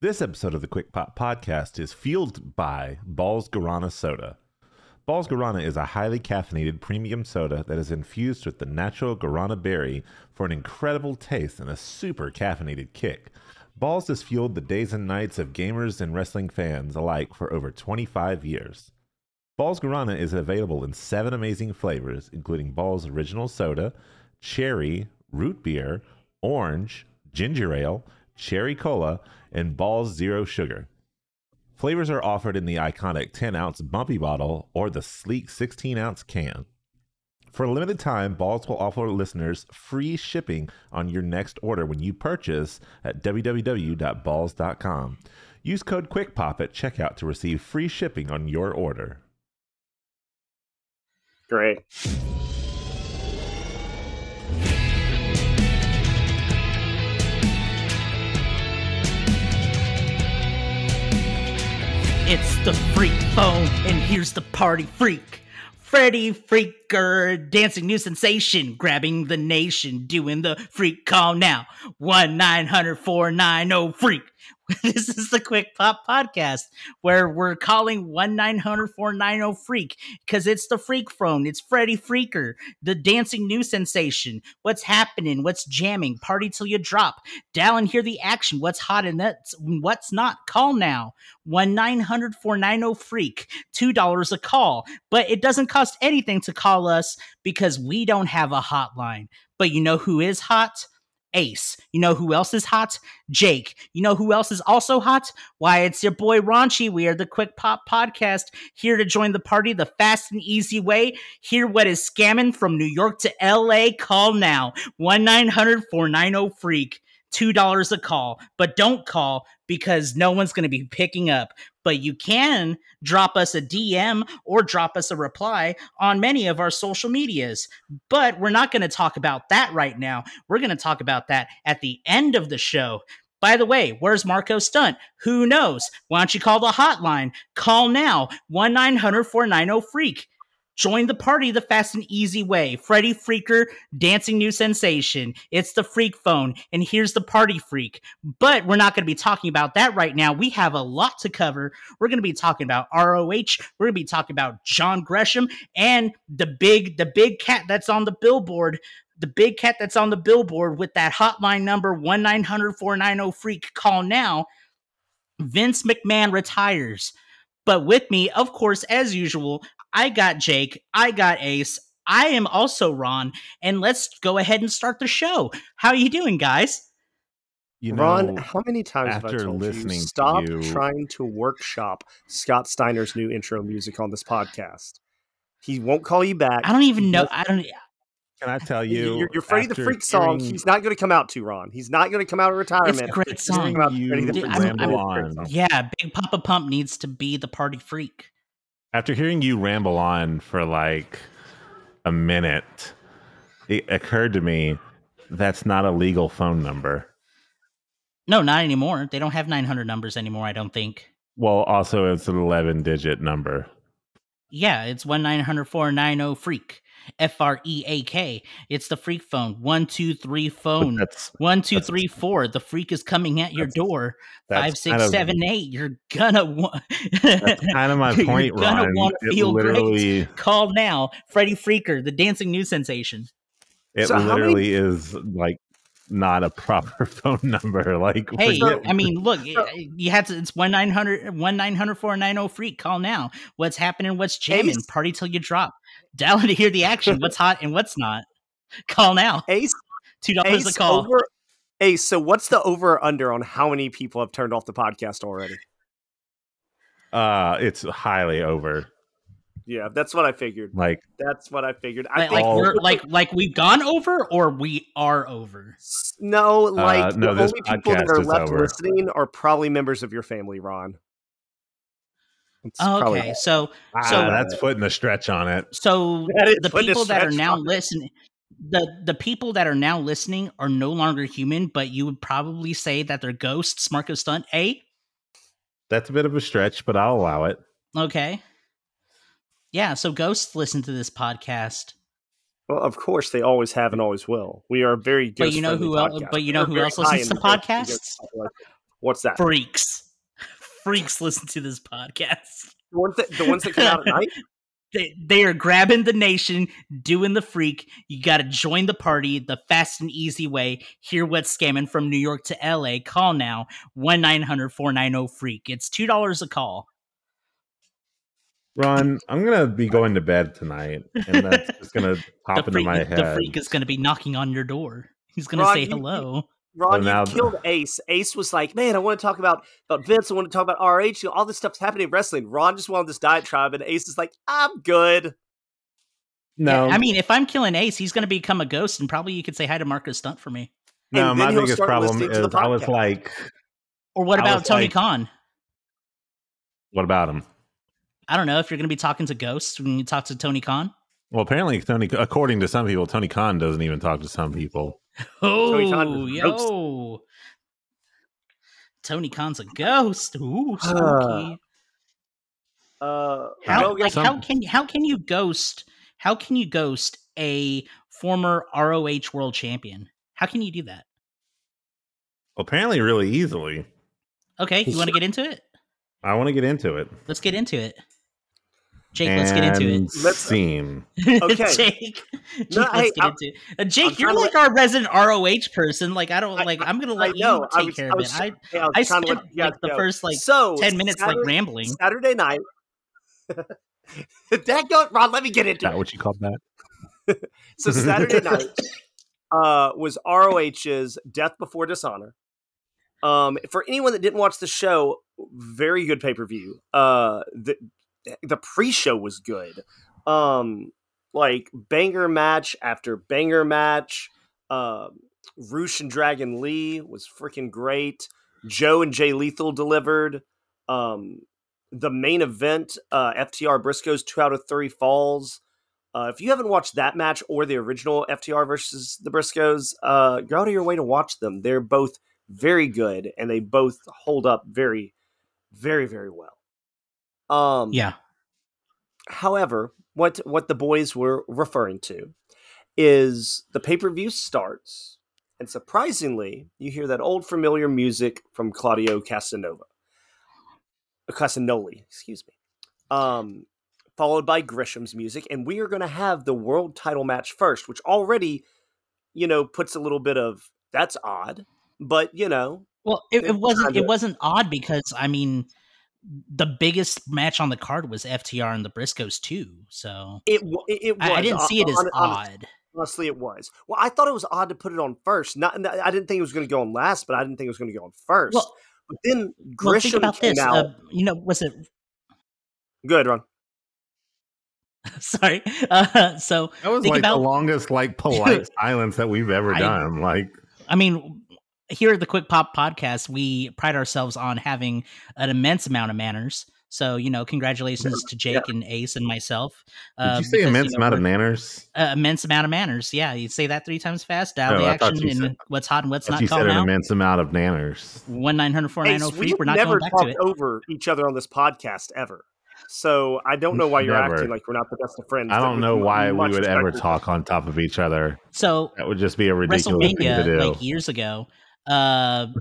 This episode of the Quick Pop Podcast is fueled by Ball's Guarana Soda. Ball's Guarana is a highly caffeinated premium soda that is infused with the natural guarana berry for an incredible taste and a super caffeinated kick. Balls has fueled the days and nights of gamers and wrestling fans alike for over 25 years. Ball's Guarana is available in 7 amazing flavors, including Ball's Original Soda, Cherry, Root Beer, Orange, Ginger Ale, Cherry Cola, and Ball's Zero Sugar. Flavors are offered in the iconic 10-ounce bumpy bottle or the sleek 16-ounce can. For a limited time, Balls will offer listeners free shipping on your next order when you purchase at www.balls.com. Use code QUICKPOP at checkout to receive free shipping on your order. Great. It's the Freak Phone, and here's the party freak. Freddy Freaker, dancing new sensation, grabbing the nation, doing the freak call now. 1-900-490-FREAK. This is the Quick Pop Podcast, where we're calling 1-900-490-FREAK, because it's the Freak Phone. It's Freddy Freaker, the dancing new sensation. What's happening? What's jamming? Party till you drop. Dial and hear the action. What's hot and what's not? Call now. 1-900-490-FREAK. $2 a call. But it doesn't cost anything to call us, because we don't have a hotline. But you know who is hot? Ace. You know who else is hot? Jake. You know who else is also hot? Why, it's your boy Raunchy. We are the Quick Pop Podcast, here to join the party the fast and easy way. Hear what is scamming from New York to LA. Call now. 1-900-490-FREAK. $2 a call. But don't call, because no one's going to be picking up. But you can drop us a DM or drop us a reply on many of our social medias. But we're not going to talk about that right now. We're going to talk about that at the end of the show. By the way, where's Marco Stunt? Who knows? Why don't you call the hotline? Call now. 1-900-490-FREAK. Join the party the fast and easy way. Freddy Freaker, dancing new sensation. It's the Freak Phone, and here's the party freak. But we're not going to be talking about that right now. We have a lot to cover. We're going to be talking about ROH. We're going to be talking about Jon Gresham and the big cat that's on the billboard. The big cat that's on the billboard with that hotline number, 1-900-490-FREAK. Call now. Vince McMahon retires. But with me, of course, as usual, I got Jake, I got Ace, I am also Ron, and let's go ahead and start the show. How are you doing, guys? You know, Ron, how many times have I told you, stop trying to workshop Scott Steiner's new intro music on this podcast? He won't call you back. I don't even know. Can I tell you? Your Freddy the Freak song, he's not going to come out to, Ron. He's not going to come out of retirement. It's a great song. Yeah, Big Papa Pump needs to be the party freak. After hearing you ramble on for like a minute, it occurred to me that's not a legal phone number. No, not anymore. They don't have 900 numbers anymore, I don't think. Well, also, it's an 11-digit number. Yeah, it's 1-900-490-FREAK. FREAK. It's the Freak Phone. 123 phone. 1234. The freak is coming at your door. 5678. You're gonna want. That's kind of my point, Ron. You're gonna want to feel great. Call now, Freddy Freaker, the dancing new sensation. It literally is like not a proper phone number. Like, hey, I mean, look, you had to. It's 1-900-490-FREAK. Call now. What's happening? What's jamming? Party till you drop. Down to hear the action. What's hot and what's not? Call now. Ace, $2 a call. Ace, so what's the over or under on how many people have turned off the podcast already? It's highly over. Yeah, that's what I figured. Like we've gone over, or we are over. No, like the only people that are left listening are probably members of your family, Ron. Okay, so that's putting a stretch on it. So the people that are now listening, the people that are now listening are no longer human, but you would probably say that they're ghosts. Marco Stunt, that's a bit of a stretch, but I'll allow it. Okay, yeah. So ghosts listen to this podcast. Well, of course they always have and always will. We are very ghost-friendly podcast. But you know who else listens to podcasts? What's that? Freaks. Freaks listen to this podcast. The ones that come out at night? They are grabbing the nation, doing the freak. You got to join the party the fast and easy way. Hear what's scamming from New York to L.A. Call now, 1-900-490-FREAK. It's $2 a call. Ron, I'm going to be going to bed tonight, and that's just going to pop into my head. The freak is going to be knocking on your door. He's going to say hello. Ron, you killed Ace. Ace was like, man, I want to talk about Vince. I want to talk about ROH. All this stuff's happening in wrestling. Ron just went on this diet tribe, and Ace is like, I'm good. No. Yeah, I mean, if I'm killing Ace, he's going to become a ghost, and probably you could say hi to Marco Stunt for me. No, my biggest problem is I was like... Or what about Tony Khan? What about him? I don't know if you're going to be talking to ghosts when you talk to Tony Khan. Well, apparently, according to some people, Tony Khan doesn't even talk to some people. Oh, yo. Tony Khan's a ghost. Ooh, spooky. How can you ghost a former ROH world champion? How can you do that? Apparently really easily. Okay, you want to get into it? I want to get into it. Let's get into it. Jake, let's get into it. Let's see. Okay. Jake, Jake, you're like our resident ROH person. Like, I don't like, I'm going to let you take care of it. I spent like the first 10 minutes like rambling. Saturday night. Ron, let me get into it. Is that what you called that? So Saturday night was ROH's Death Before Dishonor. For anyone that didn't watch the show, very good pay-per-view. The pre-show was good. Like banger match after banger match. Roosh and Dragon Lee was freaking great. Joe and Jay Lethal delivered. The main event, FTR Briscoe's 2 out of 3 falls. If you haven't watched that match or the original FTR versus the Briscoes, go out of your way to watch them. They're both very good, and they both hold up very, very, very well. Yeah. However, what the boys were referring to is the pay-per-view starts, and surprisingly, you hear that old familiar music from Claudio Casanova. Casanoli, excuse me. Followed by Gresham's music, and we are going to have the world title match first, which already, puts a little bit of, that's odd, but, Well, it wasn't odd because, the biggest match on the card was FTR and the Briscoes too. So it was. I didn't see it as odd. Honestly, it was. Well, I thought it was odd to put it on first. I didn't think it was going to go on last, but I didn't think it was going to go on first. Well, but then Grisham think about came this. Out. Was it? Good, Ron. Sorry. So that was like the longest, polite silence that we've ever done. Here at the Quick Pop Podcast, we pride ourselves on having an immense amount of manners. So, congratulations to Jake and Ace and myself. Did you say immense amount of manners? Immense amount of manners. Yeah, you say that 3 times fast. Dial the action and what's hot and what's not. You said an immense amount of manners. 1-900-490-FREAK. We're not going back to it. We've never talked over each other on this podcast ever. So I don't know why you're acting like we're not the best of friends. I don't know why we would ever talk on top of each other. So that would just be a ridiculous thing to do. Like years ago. Was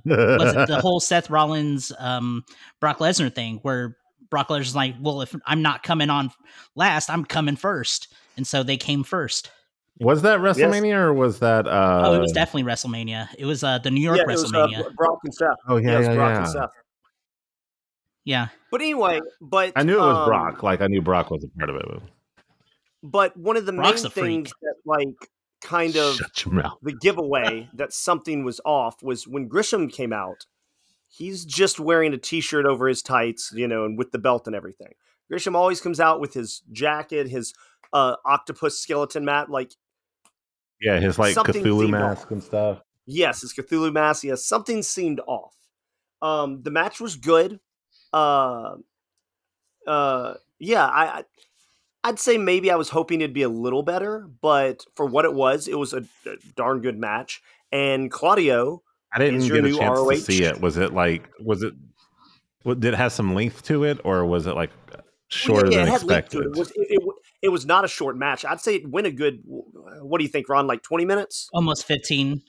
it the whole Seth Rollins, Brock Lesnar thing where Brock Lesnar's like, well, if I'm not coming on last, I'm coming first. And so they came first. Was that WrestleMania or was that, Oh, it was definitely WrestleMania. It was, the New York WrestleMania. It was, Brock and Seth. Oh yeah. Brock and Seth. Yeah. But anyway, I knew it was Brock. I knew Brock was a part of it. But one of the main things that kind of the giveaway that something was off was when Gresham came out, he's just wearing a t-shirt over his tights, and with the belt and everything. Gresham always comes out with his jacket, his octopus skeleton mat, his Cthulhu mask off. And stuff. Yes, his Cthulhu mask. Yes, something seemed off. The match was good. I'd say maybe I was hoping it'd be a little better, but for what it was a darn good match. And Claudio, I didn't get a chance to see it. Was it did it have some length to it, or was it shorter than expected? It was not a short match. I'd say it went a good. What do you think, Ron? 20 minutes? Almost 15.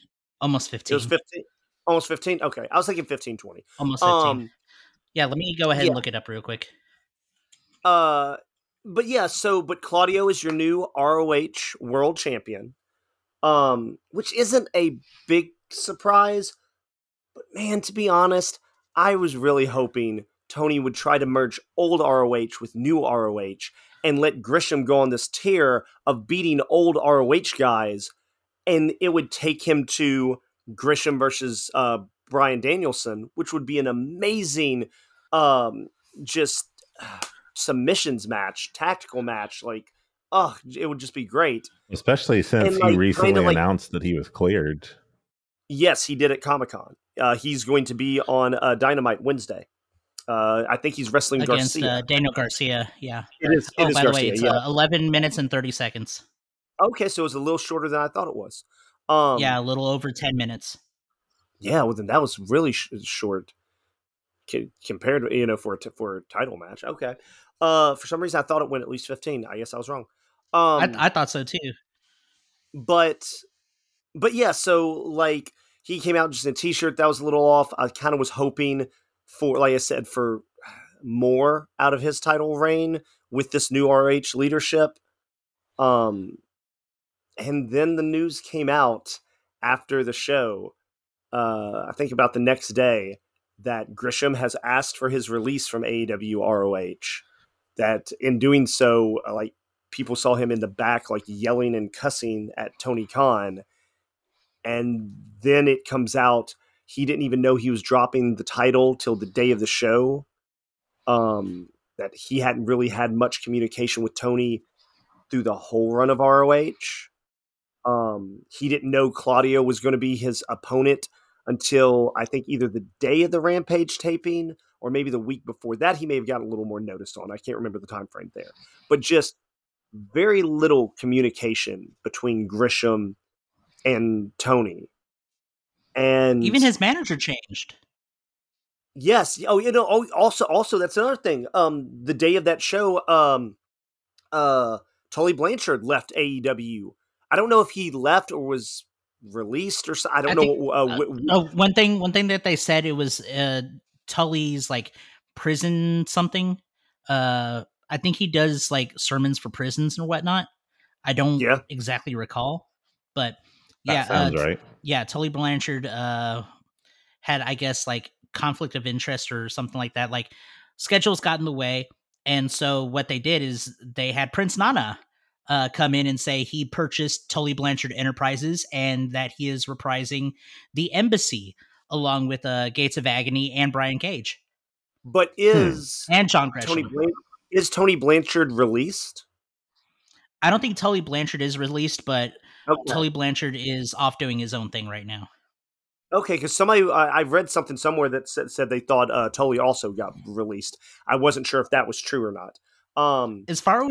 It was 15. Almost 15? Okay. I was thinking 15, 20. Almost 15. Yeah, let me go ahead and look it up real quick. But yeah, but Claudio is your new ROH world champion, which isn't a big surprise. But man, to be honest, I was really hoping Tony would try to merge old ROH with new ROH and let Gresham go on this tear of beating old ROH guys, and it would take him to Gresham versus Bryan Danielson, which would be an amazing submissions match, tactical match. Like, it would just be great. Especially since he recently announced that he was cleared. Yes, he did at Comic-Con. He's going to be on Dynamite Wednesday. I think he's wrestling against Garcia. Daniel Garcia, yeah. It is by Garcia, the way, it's 11 minutes and 30 seconds. Okay, so it was a little shorter than I thought it was. Yeah, a little over 10 minutes. Yeah, well, then that was really short compared to, for a title match. Okay. For some reason, I thought it went at least 15. I guess I was wrong. I thought so, too. But yeah, so, like, he came out just in a T-shirt. That was a little off. I kind of was hoping for more out of his title reign with this new ROH leadership. And then the news came out after the show, I think about the next day, that Gresham has asked for his release from AEW ROH. That in doing so, like, people saw him in the back, like, yelling and cussing at Tony Khan. And then it comes out he didn't even know he was dropping the title till the day of the show. That he hadn't really had much communication with Tony through the whole run of ROH. He didn't know Claudio was going to be his opponent until I think either the day of the Rampage taping or maybe the week before that. He may have gotten a little more notice on. I can't remember the time frame there, but just very little communication between Gresham and Tony. And even his manager changed. Yes. Oh, also that's another thing. The day of that show, Tully Blanchard left AEW. I don't know if he left or was released or something. I don't know. One thing that they said, it was Tully's like prison something. I think he does like sermons for prisons and whatnot. I don't exactly recall, but yeah, that sounds right. Yeah, Tully Blanchard had, I guess, like conflict of interest or something like that. Like schedules got in the way, and so what they did is they had Prince Nana come in and say he purchased Tully Blanchard Enterprises and that he is reprising the Embassy along with Gates of Agony and Brian Cage. But and Jon Gresham. Is Tony Blanchard released? I don't think Tully Blanchard is released, but okay. Tully Blanchard is off doing his own thing right now. Okay, because somebody I read something somewhere that said they thought Tully also got released. I wasn't sure if that was true or not. As far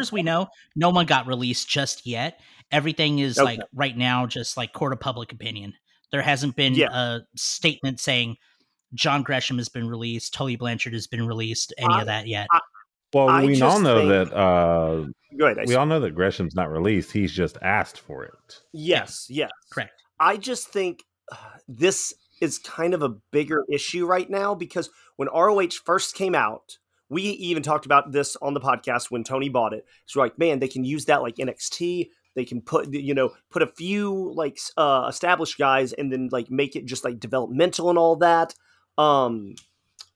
as we know, no one got released just yet. Everything is like right now, just like court of public opinion. There hasn't been a statement saying Jon Gresham has been released, Tully Blanchard has been released, any of that yet. We all know that Gresham's not released. He's just asked for it. Yes. Correct. I just think this is kind of a bigger issue right now because when ROH first came out, we even talked about this on the podcast when Tony bought it. So like, man, they can use that like NXT. They can put a few like established guys and then like make it just like developmental and all that.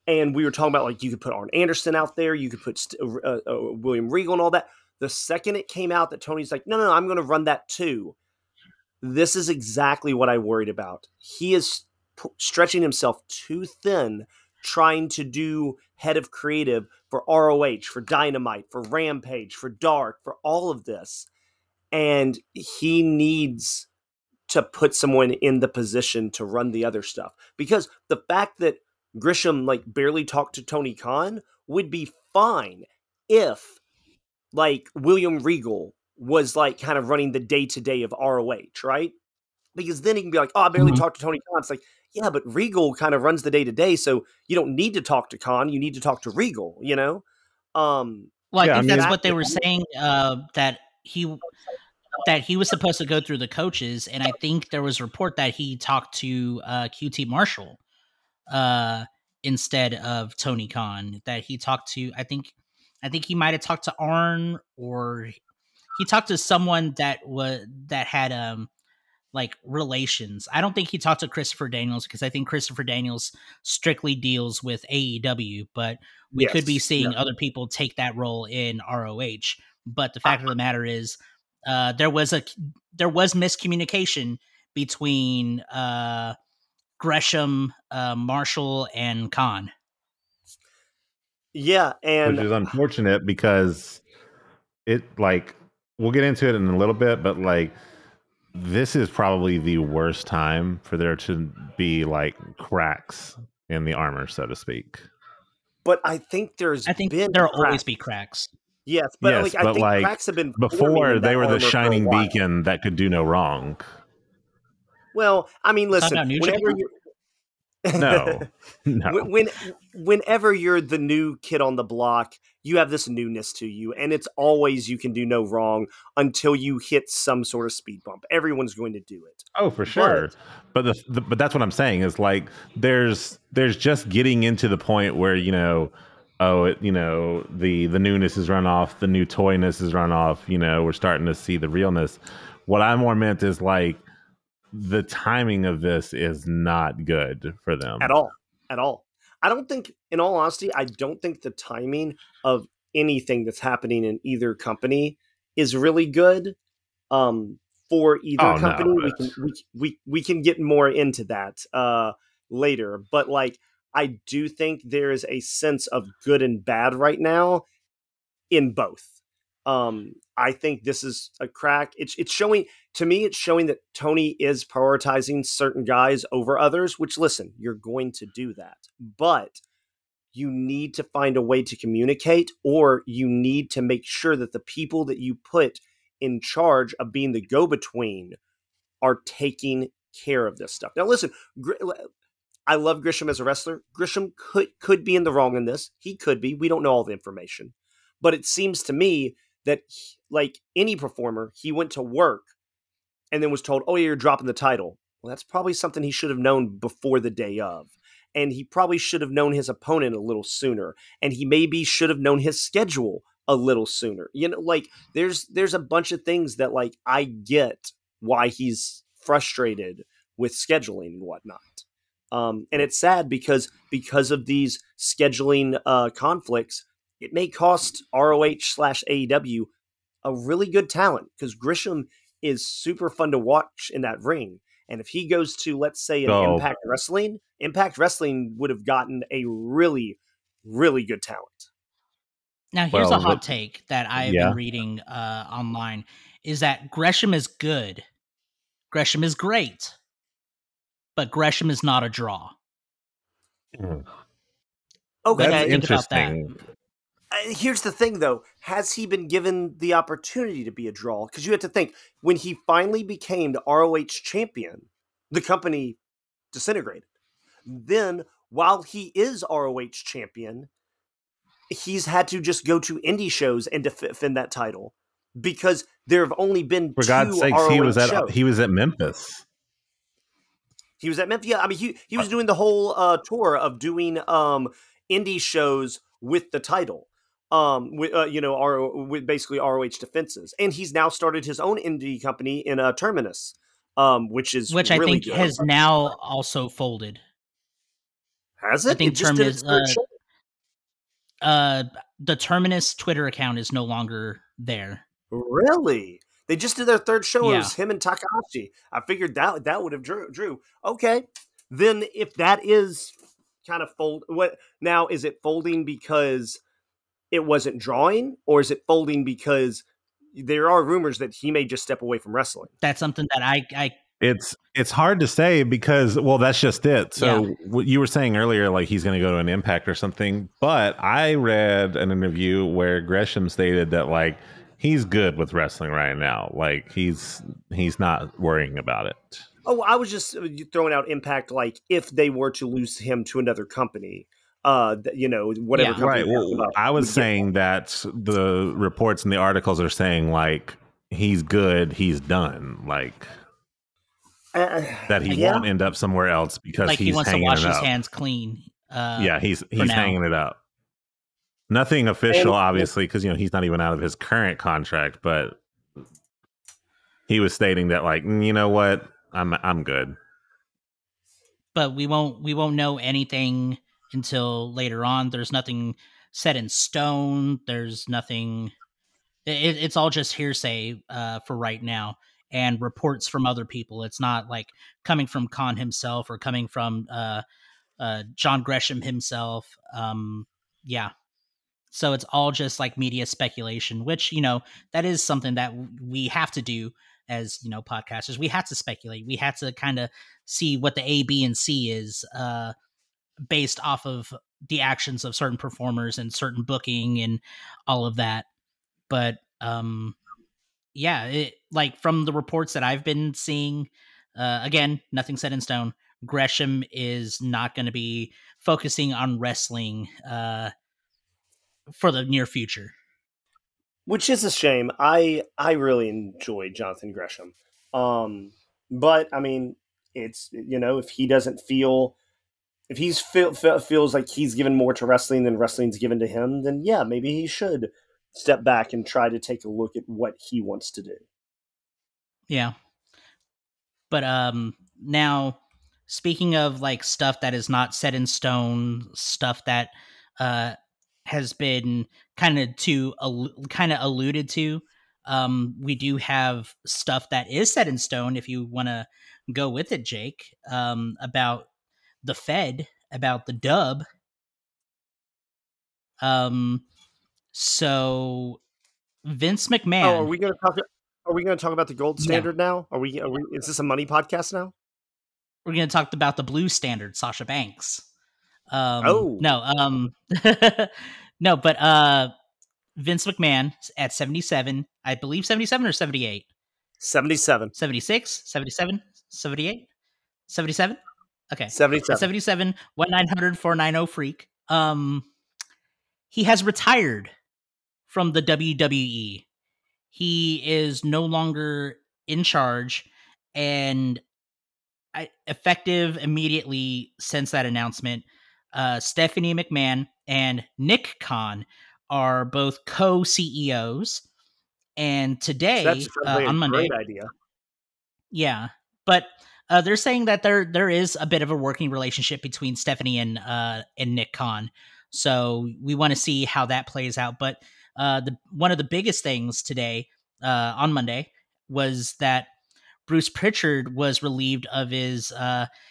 And we were talking about like you could put Arn Anderson out there. You could put William Regal and all that. The second it came out that Tony's like, no, I'm going to run that too. This is exactly what I worried about. He is stretching himself too thin, trying to do head of creative for ROH, for Dynamite, for Rampage, for Dark, for all of this. And he needs to put someone in the position to run the other stuff. Because the fact that Gresham like barely talked to Tony Khan would be fine if like William Regal was like kind of running the day-to-day of ROH, right? Because then he can be like, oh, I barely talked to Tony Khan. It's like, yeah, but Regal kind of runs the day-to-day, so you don't need to talk to Khan. You need to talk to Regal, you know? Well, I think that's what they were saying, that he that he was supposed to go through the coaches, and I think there was a report that he talked to QT Marshall instead of Tony Khan. That he talked to, I think he might have talked to Arn, or he talked to someone that had like relations. I don't think he talked to Christopher Daniels, because I think Christopher Daniels strictly deals with AEW, but we could be seeing other people take that role in ROH. But the fact of the matter is, there was miscommunication between Gresham, Marshall, and Khan. Yeah, and which is unfortunate, because it, like, we'll get into it in a little bit, but like, this is probably the worst time for there to be like cracks in the armor, so to speak. But I think there'll always be cracks. Yes, but yes, like, but I think like cracks have been before. They were the shining beacon that could do no wrong. Well, I mean, listen, whenever you're the new kid on the block, you have this newness to you, and it's always you can do no wrong until you hit some sort of speed bump. Everyone's going to do it. Oh, for sure. But that's what I'm saying is, like, there's just getting into the point where, you know, the newness is run off, the new toyness is run off, you know, we're starting to see the realness. What I more meant is, like, the timing of this is not good for them at all. I don't think, in all honesty, I don't think the timing of anything that's happening in either company is really good for either company. No, we can get more into that later, but like, I do think there is a sense of good and bad right now in both. I think this is a crack. It's showing, to me, it's showing that Tony is prioritizing certain guys over others, which, listen, you're going to do that, but you need to find a way to communicate, or you need to make sure that the people that you put in charge of being the go-between are taking care of this stuff. Now, listen, I love Gresham as a wrestler. Gresham could be in the wrong in this. He could be. We don't know all the information, but it seems to me that, like any performer, he went to work and then was told, oh, yeah, you're dropping the title. Well, that's probably something he should have known before the day of. And he probably should have known his opponent a little sooner. And he maybe should have known his schedule a little sooner. You know, like, there's a bunch of things that, like, I get why he's frustrated with scheduling and whatnot. And it's sad because of these scheduling conflicts, it may cost ROH/AEW a really good talent, because Gresham is super fun to watch in that ring. And if he goes to, let's say, an Impact Wrestling would have gotten a really, really good talent. Now, here's a hot take that I've been reading online, is that Gresham is good. Gresham is great. But Gresham is not a draw. Mm. Okay, that's interesting. About that. Here's the thing, though. Has he been given the opportunity to be a draw? Because you have to think, when he finally became the ROH champion, the company disintegrated. Then, while he is ROH champion, he's had to just go to indie shows and defend that title, because there have only been two ROH shows. For God's sakes, he was at Memphis. He was at Memphis. Yeah, I mean, he was doing the whole tour of doing indie shows with the title, with basically ROH defenses, and he's now started his own indie company in Terminus, which really I think good. Has now also folded. Has it? I think it Terminus. The Terminus Twitter account is no longer there. Really? They just did their third show. Yeah. It was him and Takahashi. I figured that would have Drew. Okay. Then if that is kind of fold, what now, is it folding because it wasn't drawing, or is it folding because there are rumors that he may just step away from wrestling? That's something that it's hard to say, because, well, that's just it. So what you were saying earlier, like, he's going to go to an Impact or something, but I read an interview where Gresham stated that, like, he's good with wrestling right now. Like, he's not worrying about it. Oh, I was just throwing out Impact, like, if they were to lose him to another company, whatever company. Right. Well, I was saying that the reports and the articles are saying, like, he's good, he's done. Like that he won't end up somewhere else because like he's he wants to wash his hands clean. Yeah, he's hanging it up. Nothing official, obviously, because you know he's not even out of his current contract. But he was stating that, like, you know what, I'm good. But we won't know anything until later on. There's nothing set in stone. There's nothing. It's all just hearsay for right now, and reports from other people. It's not like coming from Khan himself or coming from Jon Gresham himself. Yeah. So it's all just like media speculation, which, you know, that is something that we have to do as, you know, podcasters. We have to speculate. We have to kind of see what the A, B, and C is based off of the actions of certain performers and certain booking and all of that. But like from the reports that I've been seeing, again, nothing set in stone. Gresham is not going to be focusing on wrestling for the near future, which is a shame. I really enjoy Jonathan Gresham, but I mean, it's, you know, if he doesn't feel, if he's feels like he's given more to wrestling than wrestling's given to him, then yeah, maybe he should step back and try to take a look at what he wants to do. Yeah, but now speaking of like stuff that is not set in stone, stuff that has been kind of alluded to. We do have stuff that is set in stone, if you want to go with it, Jake, about the Fed, about the dub. So Vince McMahon. Oh, are we going to talk about the gold standard now? Are we? Is this a money podcast now? We're going to talk about the blue standard, Sasha Banks. Vince McMahon at 77, I believe 77 or 78, 77, 76, 77, 78, 77. Okay. 77, 1-900-4900 freak. He has retired from the WWE. He is no longer in charge, and effective immediately since that announcement, Stephanie McMahon and Nick Khan are both co-CEOs, and today, so on Monday, great idea. Yeah, but they're saying that there is a bit of a working relationship between Stephanie and Nick Khan, so we want to see how that plays out. But one of the biggest things today on Monday was that Bruce Pritchard was relieved of his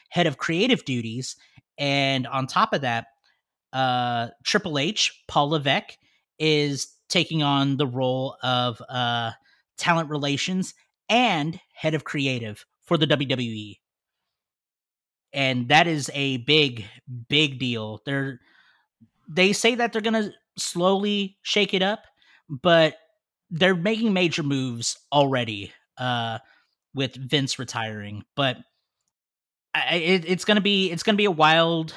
head of creative duties. And on top of that, Triple H, Paul Levesque, is taking on the role of talent relations and head of creative for the WWE. And that is a big, big deal. They say that they're going to slowly shake it up, but they're making major moves already with Vince retiring. But it's gonna be a wild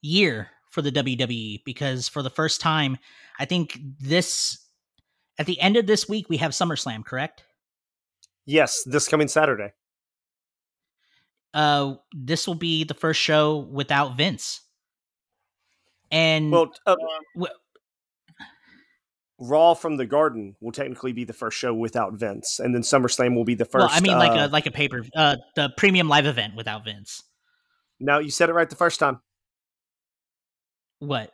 year for the WWE, because for the first time, I think at the end of this week we have SummerSlam, correct? Yes, this coming Saturday. This will be the first show without Vince. And Raw from the Garden will technically be the first show without Vince, and then SummerSlam will be the first. Well, I mean, like a paper, the premium live event without Vince. No, you said it right the first time. What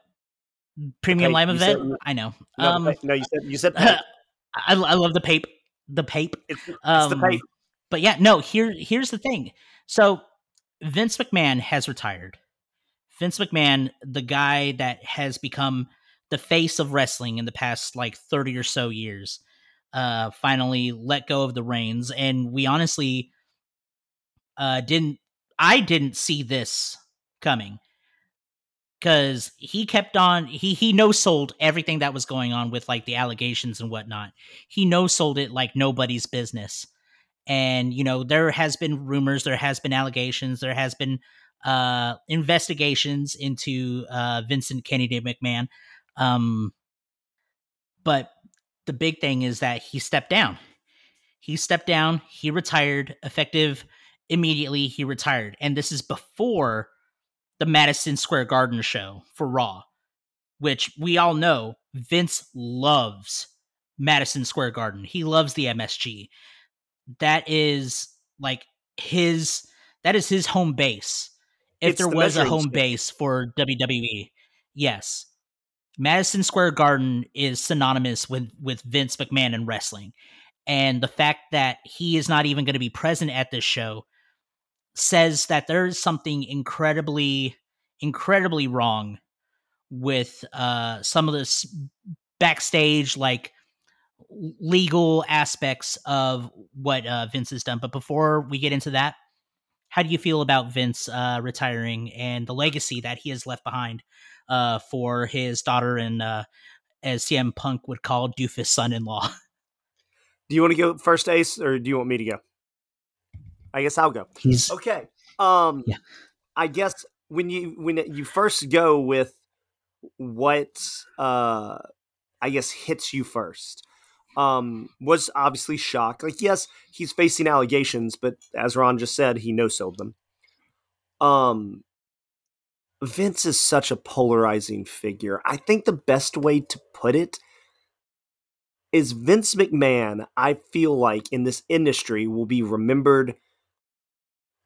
premium live event? Said, I know. No, you said. I love the pape. The pape. It's the pape. But yeah, no. Here's the thing. So Vince McMahon has retired. Vince McMahon, the guy that has become the face of wrestling in the past like 30 or so years, finally let go of the reins. And we honestly I didn't see this coming, because he kept on, he no-sold everything that was going on with like the allegations and whatnot. He no-sold it like nobody's business. And, you know, there has been rumors, there has been allegations, there has been investigations into Vincent Kennedy McMahon. But the big thing is that he stepped down. He retired effective immediately. He retired. And this is before the Madison Square Garden show for Raw, which we all know Vince loves Madison Square Garden. He loves the MSG. That is like his, that is his home base. If there was a home base for WWE, yes. Madison Square Garden is synonymous with Vince McMahon and wrestling. And the fact that he is not even going to be present at this show says that there is something incredibly, incredibly wrong with some of this backstage, like legal aspects of what Vince has done. But before we get into that, how do you feel about Vince retiring and the legacy that he has left behind for his daughter and, as CM Punk would call, doofus son-in-law? Do you want to go first, Ace, or do you want me to go? I guess I'll go. Okay. Yeah. I guess when you first go with what I guess hits you first, was obviously shocked. Like, yes, he's facing allegations, but as Ron just said, he no-sold them. Vince is such a polarizing figure. I think the best way to put it is Vince McMahon, I feel like, in this industry will be remembered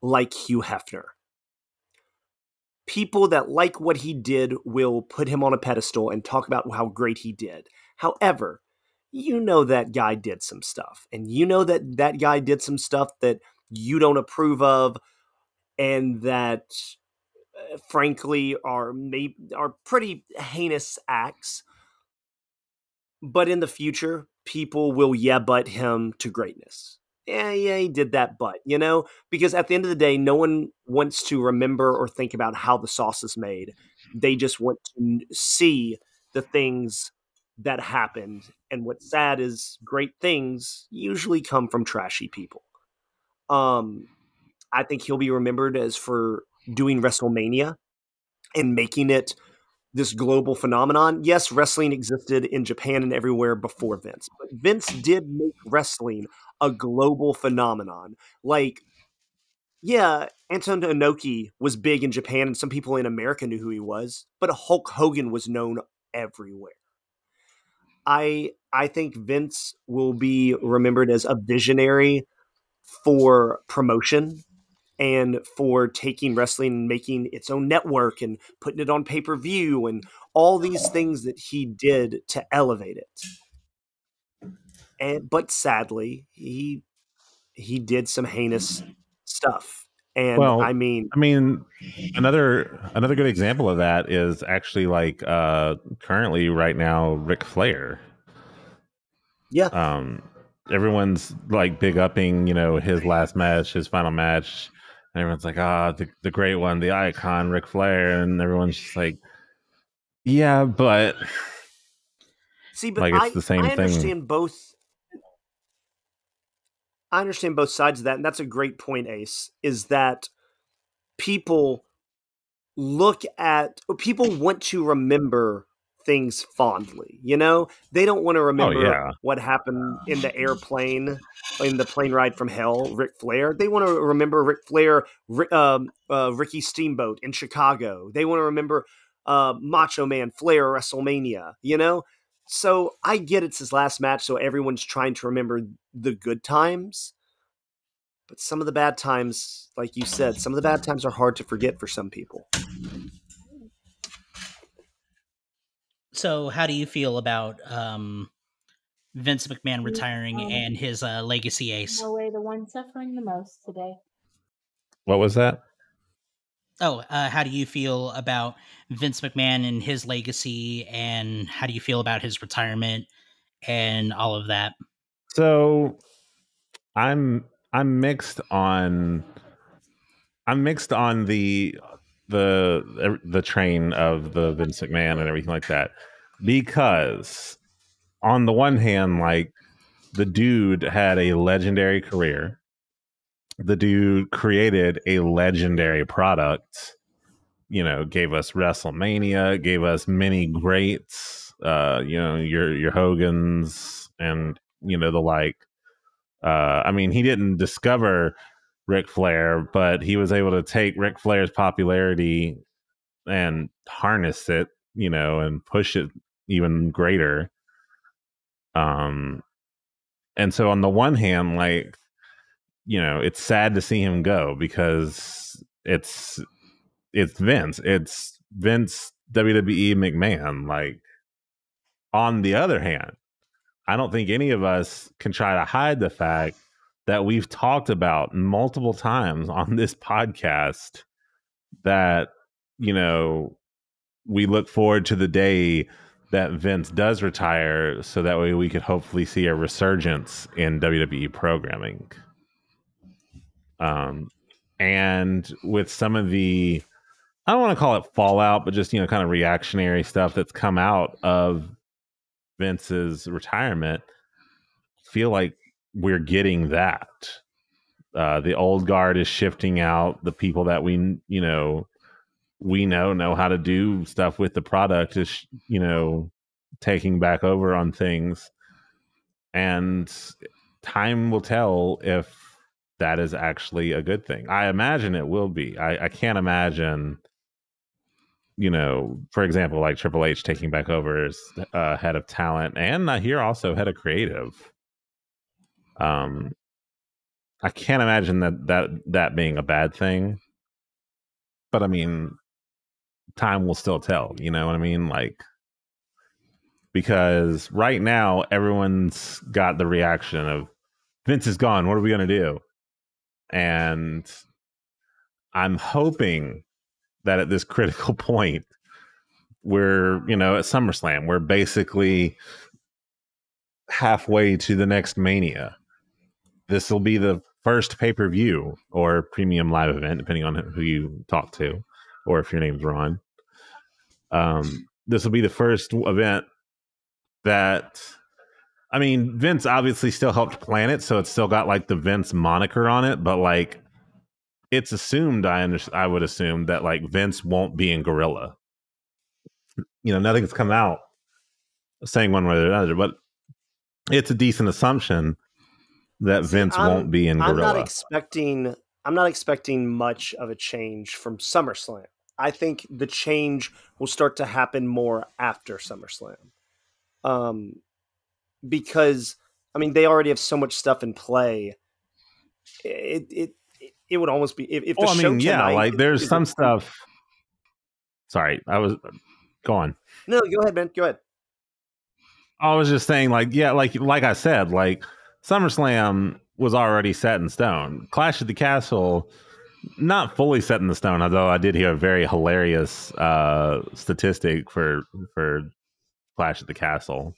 like Hugh Hefner. People that like what he did will put him on a pedestal and talk about how great he did. However, you know that guy did some stuff. And you know that that guy did some stuff that you don't approve of and that, frankly, are pretty heinous acts. But in the future, people will but him to greatness. Yeah, he did that, but, you know? Because at the end of the day, no one wants to remember or think about how the sauce is made. They just want to see the things that happened. And what's sad is great things usually come from trashy people. I think he'll be remembered as for doing WrestleMania and making it this global phenomenon. Yes, wrestling existed in Japan and everywhere before Vince, but Vince did make wrestling a global phenomenon. Like, yeah, Anton Inoki was big in Japan and some people in America knew who he was, but Hulk Hogan was known everywhere. I think Vince will be remembered as a visionary for promotion and for taking wrestling and making its own network and putting it on pay-per-view and all these things that he did to elevate it. But sadly, he did some heinous stuff. And I mean, another good example of that is actually like currently right now, Ric Flair. Yeah. Everyone's like big upping, you know, his last match, his final match. And everyone's like, the great one, the icon, Ric Flair. And everyone's just like, yeah, but. See, but like, it's the same thing. I understand both sides of that. And that's a great point, Ace, is that people want to remember things fondly, you know? They don't want to remember what happened in the airplane, in the plane ride from hell, Ric Flair. They want to remember Ric Flair, Ricky Steamboat in Chicago. They want to remember Macho Man Flair WrestleMania, you know? So I get it's his last match, so everyone's trying to remember the good times. But some of the bad times, like you said, some of the bad times are hard to forget for some people. So how do you feel about Vince McMahon retiring and his legacy, Ace? No way, the one suffering the most today. What was that? Oh, how do you feel about Vince McMahon and his legacy, and how do you feel about his retirement and all of that? So I'm mixed on the train of the Vince McMahon and everything like that, because on the one hand, like, the dude had a legendary career. The dude created a legendary product, you know, gave us WrestleMania, gave us many greats you know, your Hogan's and, you know, the like. I mean, he didn't discover Ric Flair, but he was able to take Ric Flair's popularity and harness it, you know, and push it even greater. And so on the one hand, like, you know, it's sad to see him go because it's Vince WWE McMahon. Like, on the other hand, I don't think any of us can try to hide the fact that we've talked about multiple times on this podcast that, you know, we look forward to the day that Vince does retire so that way we could hopefully see a resurgence in WWE programming. And with some of the, I don't want to call it fallout, but just, you know, kind of reactionary stuff that's come out of Vince's retirement, I feel like we're getting that. The old guard is shifting out. The people that we know how to do stuff with the product is, you know, taking back over on things. And time will tell if that is actually a good thing. I imagine it will be. I can't imagine, you know, for example, like Triple H taking back over as head of talent and here also head of creative. I can't imagine that being a bad thing. But I mean, time will still tell, you know what I mean? Like, because right now everyone's got the reaction of Vince is gone. What are we going to do? And I'm hoping that at this critical point, we're, you know, at SummerSlam, we're basically halfway to the next Mania. This will be the first pay-per-view or premium live event, depending on who you talk to, or if your name's Ron. This will be the first event that, I mean, Vince obviously still helped plan it, so it's still got like the Vince moniker on it, but like it's assumed, I would assume that like Vince won't be in Gorilla. You know, nothing's come out saying one way or another, but it's a decent assumption that Vince won't be in Gorilla. I'm not expecting much of a change from SummerSlam. I think the change will start to happen more after SummerSlam. Because, I mean, they already have so much stuff in play. It would almost be... there's some stuff... Sorry, I was... Go on. No, go ahead, man. Go ahead. I was just saying, like, yeah, like I said, like, SummerSlam was already set in stone. Clash of the Castle, not fully set in the stone, although I did hear a very hilarious statistic for Clash of the Castle,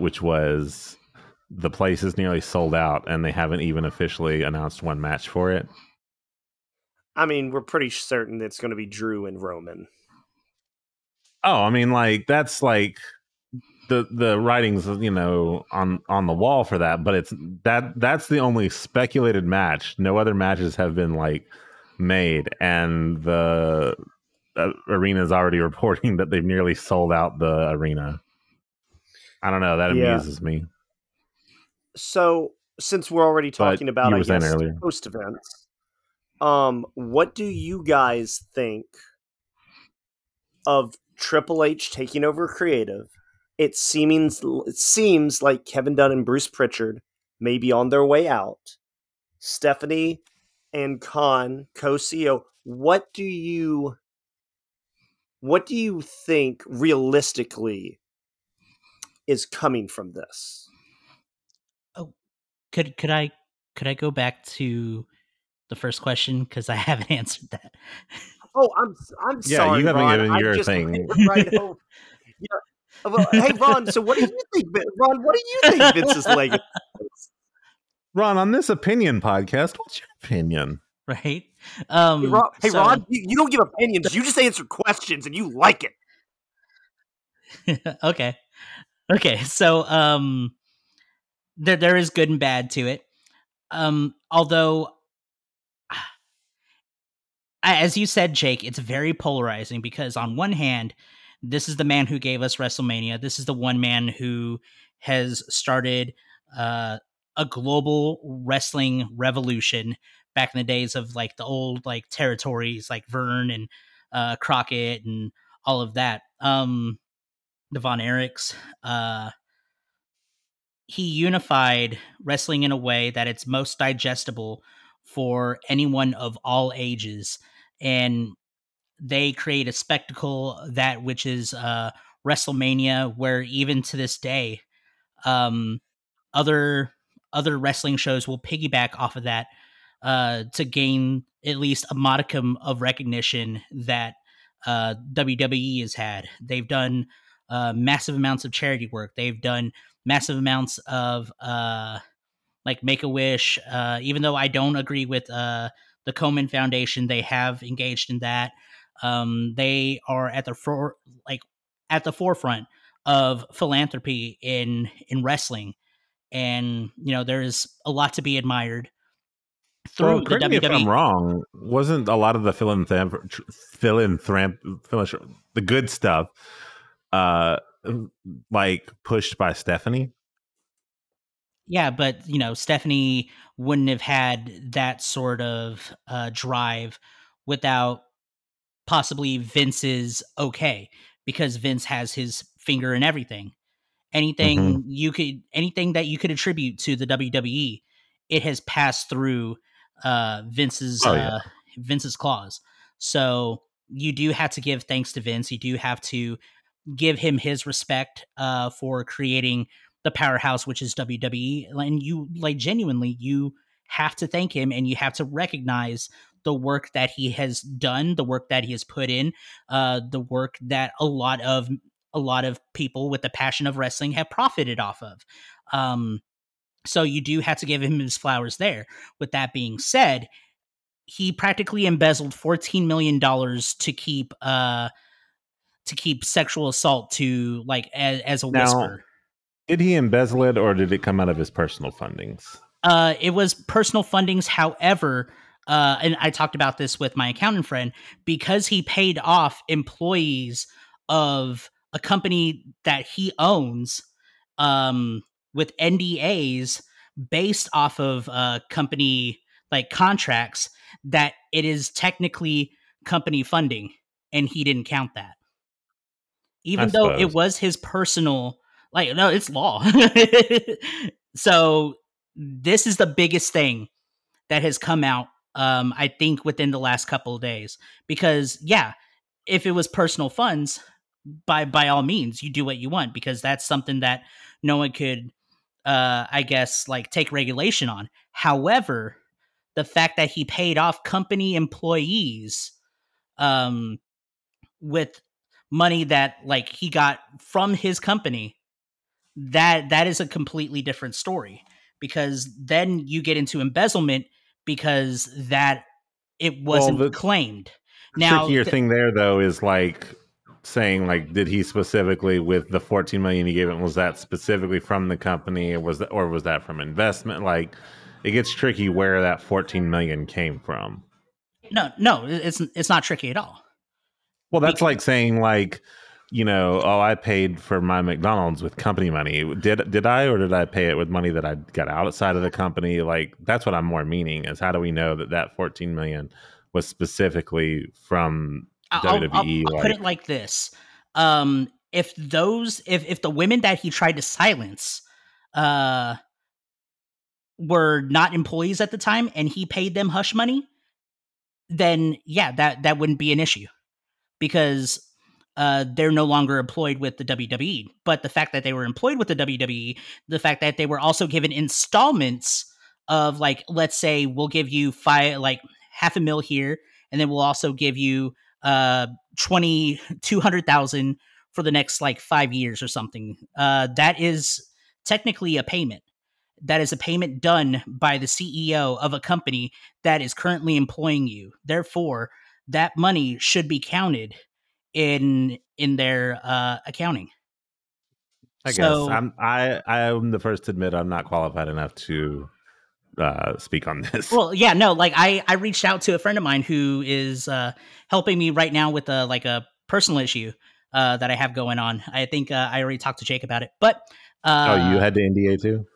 which was the place is nearly sold out and they haven't even officially announced one match for it. I mean, we're pretty certain that it's going to be Drew and Roman. Oh, I mean, like, that's like... The writing's, you know, on the wall for that, but it's that's the only speculated match. No other matches have been like made, and the arena is already reporting that they've nearly sold out the arena. I don't know. That amuses me. So since we're already talking about, I guess, post events, what do you guys think of Triple H taking over creative? It seems like Kevin Dunn and Bruce Pritchard may be on their way out. Stephanie and Khan, co-CEO, what do you think realistically is coming from this? Oh, could I go back to the first question, because I haven't answered that. Oh, I'm sorry. Yeah, you haven't given your thing. Right over, you know, well, hey, Ron, so what do you think, Ron? What do you think Vince's legacy is? Ron, on this opinion podcast, what's your opinion? Right? Ron, you don't give opinions. You just answer questions, and you like it. Okay. So there is good and bad to it. Although, as you said, Jake, it's very polarizing because on one hand, this is the man who gave us WrestleMania. This is the one man who has started a global wrestling revolution back in the days of like the old like territories like Vern and Crockett and all of that. The Von Erichs. He unified wrestling in a way that it's most digestible for anyone of all ages. And they create a spectacle that which is WrestleMania, where even to this day, other wrestling shows will piggyback off of that to gain at least a modicum of recognition that WWE has had. They've done massive amounts of charity work. They've done massive amounts of like Make-A-Wish. Even though I don't agree with the Komen Foundation, they have engaged in that. They are at the forefront of philanthropy in wrestling, and you know there is a lot to be admired through the WWE. If I'm wrong, wasn't a lot of the the good stuff like pushed by Stephanie? Yeah, but you know Stephanie wouldn't have had that sort of drive without possibly Vince's okay, because Vince has his finger in everything. Anything that you could attribute to the WWE, it has passed through Vince's claws. So you do have to give thanks to Vince. You do have to give him his respect for creating the powerhouse, which is WWE. And you like genuinely, you have to thank him, and you have to recognize the work that he has done, the work that he has put in, the work that a lot of people with the passion of wrestling have profited off of. So you do have to give him his flowers there. With that being said, he practically embezzled $14 million to keep sexual assault to like as a whisper. Did he embezzle it, or did it come out of his personal fundings? It was personal fundings. However, and I talked about this with my accountant friend, because he paid off employees of a company that he owns with NDAs based off of company like contracts, that it is technically company funding, and he didn't count that. Even though it was his personal, like, no, it's law. So this is the biggest thing that has come out, I think, within the last couple of days. Because, yeah, if it was personal funds, by all means, you do what you want, because that's something that no one could, I guess, like take regulation on. However, the fact that he paid off company employees with money that like he got from his company, that is a completely different story, because then you get into embezzlement because that it wasn't claimed. Now, trickier thing there though is like saying, like, did he specifically, with the 14 million he gave him, was that specifically from the company, or was that from investment? Like, it gets tricky where that 14 million came from. No, it's not tricky at all. Well, that's like saying, like, you know, oh, I paid for my McDonald's with company money. Did I, or did I pay it with money that I got outside of the company? Like, that's what I'm more meaning is, how do we know that 14 million was specifically from WWE? I'll put it like this. If the women that he tried to silence were not employees at the time, and he paid them hush money, then yeah, that wouldn't be an issue, because they're no longer employed with the WWE. But the fact that they were employed with the WWE, the fact that they were also given installments of, like, let's say we'll give you $500,000 here, and then we'll also give you $200,000 for the next like 5 years or something. That is technically a payment. That is a payment done by the CEO of a company that is currently employing you. Therefore, that money should be counted in their accounting. I guess I'm the first to admit I'm not qualified enough to speak on this. Well, yeah, no, like I reached out to a friend of mine who is helping me right now with a personal issue that I have going on. I think I already talked to Jake about it, but oh, you had the NDA too?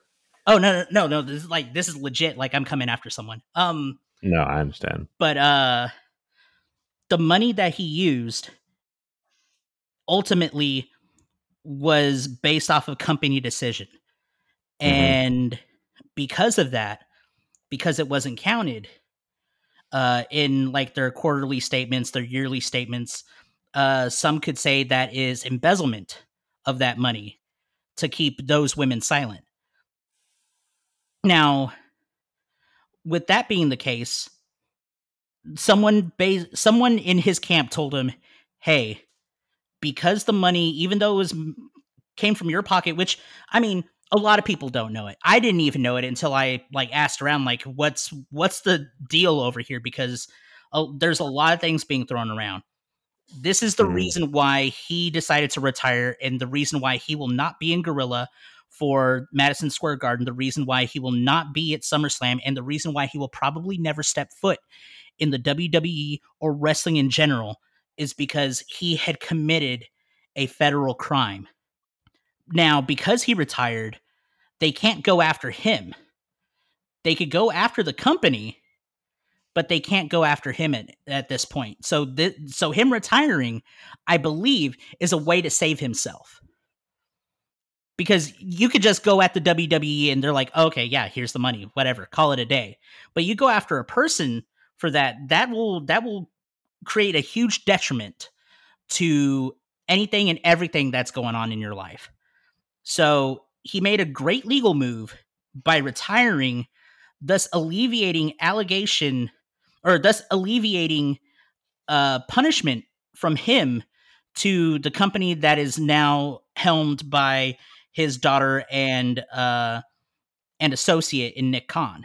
Oh, no. This is legit. Like, I'm coming after someone. No, I understand. But the money that he used ultimately was based off of company decision. Mm-hmm. And because of that, because it wasn't counted in like their quarterly statements, their yearly statements, some could say that is embezzlement of that money to keep those women silent. Now, with that being the case, someone in his camp told him, hey, because the money, even though it came from your pocket, which, I mean, a lot of people don't know it. I didn't even know it until I asked around, what's the deal over here? Because there's a lot of things being thrown around. This is the reason why he decided to retire, and the reason why he will not be in Gorilla for Madison Square Garden, the reason why he will not be at SummerSlam, and the reason why he will probably never step foot in the WWE or wrestling in general, is because he had committed a federal crime. Now, because he retired, they can't go after him. They could go after the company, but they can't go after him at this point. So him retiring, I believe, is a way to save himself. Because you could just go at the WWE and they're like, okay, yeah, here's the money, whatever, call it a day. But you go after a person for that, that will create a huge detriment to anything and everything that's going on in your life. So he made a great legal move by retiring, thus alleviating punishment from him to the company that is now helmed by his daughter and associate in Nick Khan.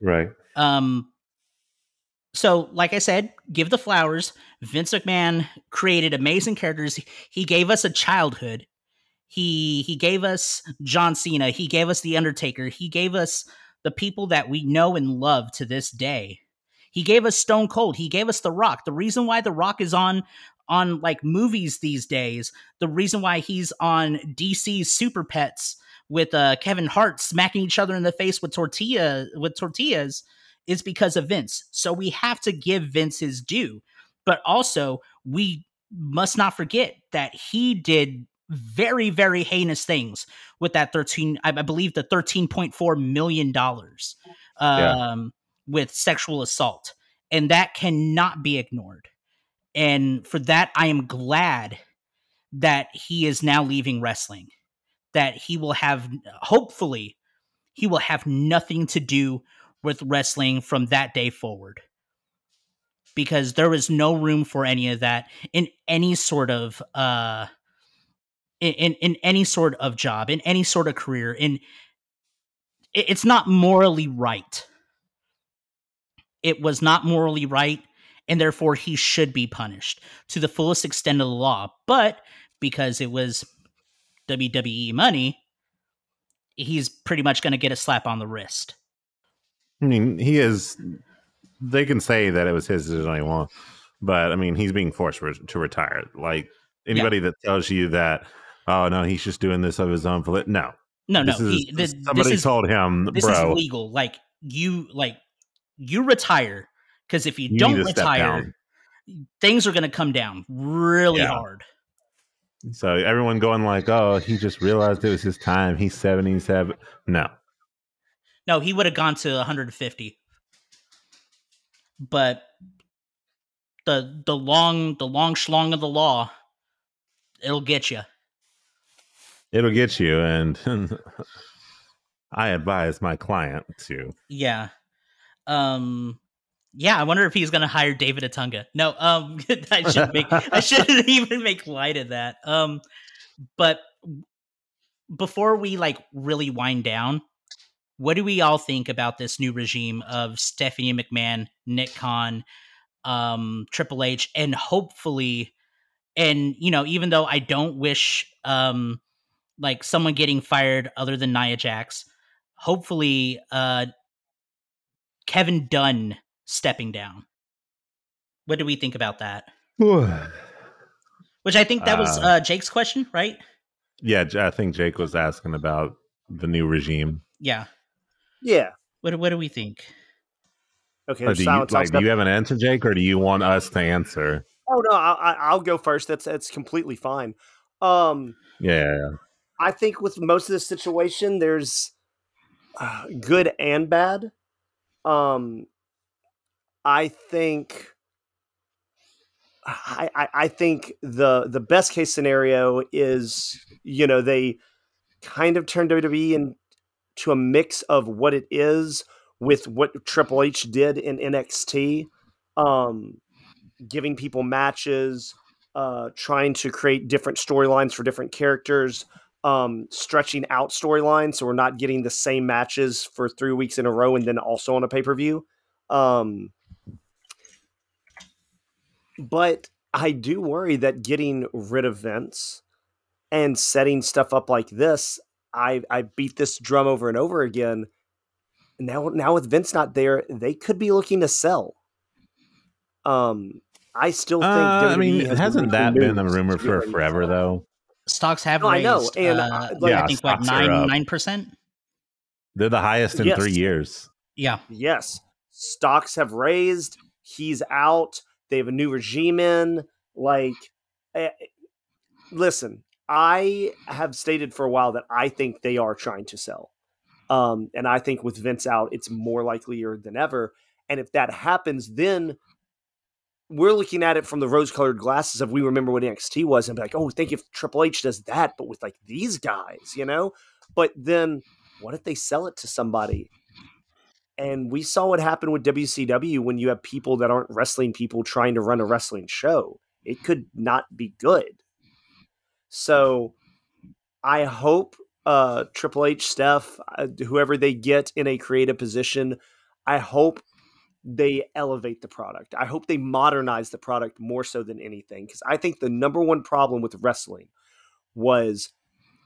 Right. So, like I said, give the flowers. Vince McMahon created amazing characters. He gave us a childhood. He gave us John Cena. He gave us The Undertaker. He gave us the people that we know and love to this day. He gave us Stone Cold. He gave us The Rock. The reason why The Rock is on movies these days, the reason why he's on DC's Super Pets with Kevin Hart smacking each other in the face with tortillas. Is because of Vince. So we have to give Vince his due. But also, we must not forget that he did very, very heinous things with that the $13.4 million with sexual assault. And that cannot be ignored. And for that, I am glad that he is now leaving wrestling. That he will have, hopefully, he will have nothing to do with wrestling from that day forward, because there was no room for any of that in any sort of in any sort of job, in any sort of career. In it's not morally right. It was not morally right, and therefore he should be punished to the fullest extent of the law. But because it was WWE money, he's pretty much going to get a slap on the wrist. I mean, he is. They can say that it was his decision all you want, but I mean, he's being forced to retire. Like anybody that tells you that, oh no, he's just doing this of his own. Somebody told him, this bro, is legal. You retire, because if you don't retire, things are going to come down really hard. So everyone going like, oh, he just realized it was his time. He's 77. No. No, he would have gone to 150. But the long schlong of the law, it'll get you. It'll get you, and I advise my client to. Yeah. Yeah, I wonder if he's going to hire David Otunga. No, I shouldn't even make light of that. But before we really wind down, what do we all think about this new regime of Stephanie McMahon, Nick Khan, Triple H, and hopefully, and even though I don't wish someone getting fired other than Nia Jax, hopefully Kevin Dunn stepping down. What do we think about that? Which I think that was Jake's question, right? Yeah, I think Jake was asking about the new regime. Yeah. Yeah. What do we think? Okay. Do you have an answer, Jake, or do you want us to answer? Oh no, I'll go first. That's completely fine. Yeah. I think with most of the situation, there's good and bad. I think the best case scenario is, you know, they kind of turned WWE into a mix of what it is with what Triple H did in NXT, giving people matches, trying to create different storylines for different characters, stretching out storylines. So we're not getting the same matches for 3 weeks in a row and then also on a pay-per-view. But I do worry that getting rid of Vince and setting stuff up like this, I beat this drum over and over again. Now with Vince not there, they could be looking to sell. I still think hasn't that been a rumor for forever though? Stocks have raised. I know, and I think like 9%. They're the highest in 3 years. Yeah. Yes. Stocks have raised. He's out. They have a new regime in. Like, listen, I have stated for a while that I think they are trying to sell. And I think with Vince out, it's more likelier than ever. And if that happens, then we're looking at it from the rose-colored glasses of we remember what NXT was and be like, oh, think if Triple H does that, but with like these guys, you know? But then what if they sell it to somebody? And we saw what happened with WCW when you have people that aren't wrestling people trying to run a wrestling show. It could not be good. So I hope Triple H, Steph, whoever they get in a creative position, I hope they elevate the product. I hope they modernize the product more so than anything, because I think the number one problem with wrestling was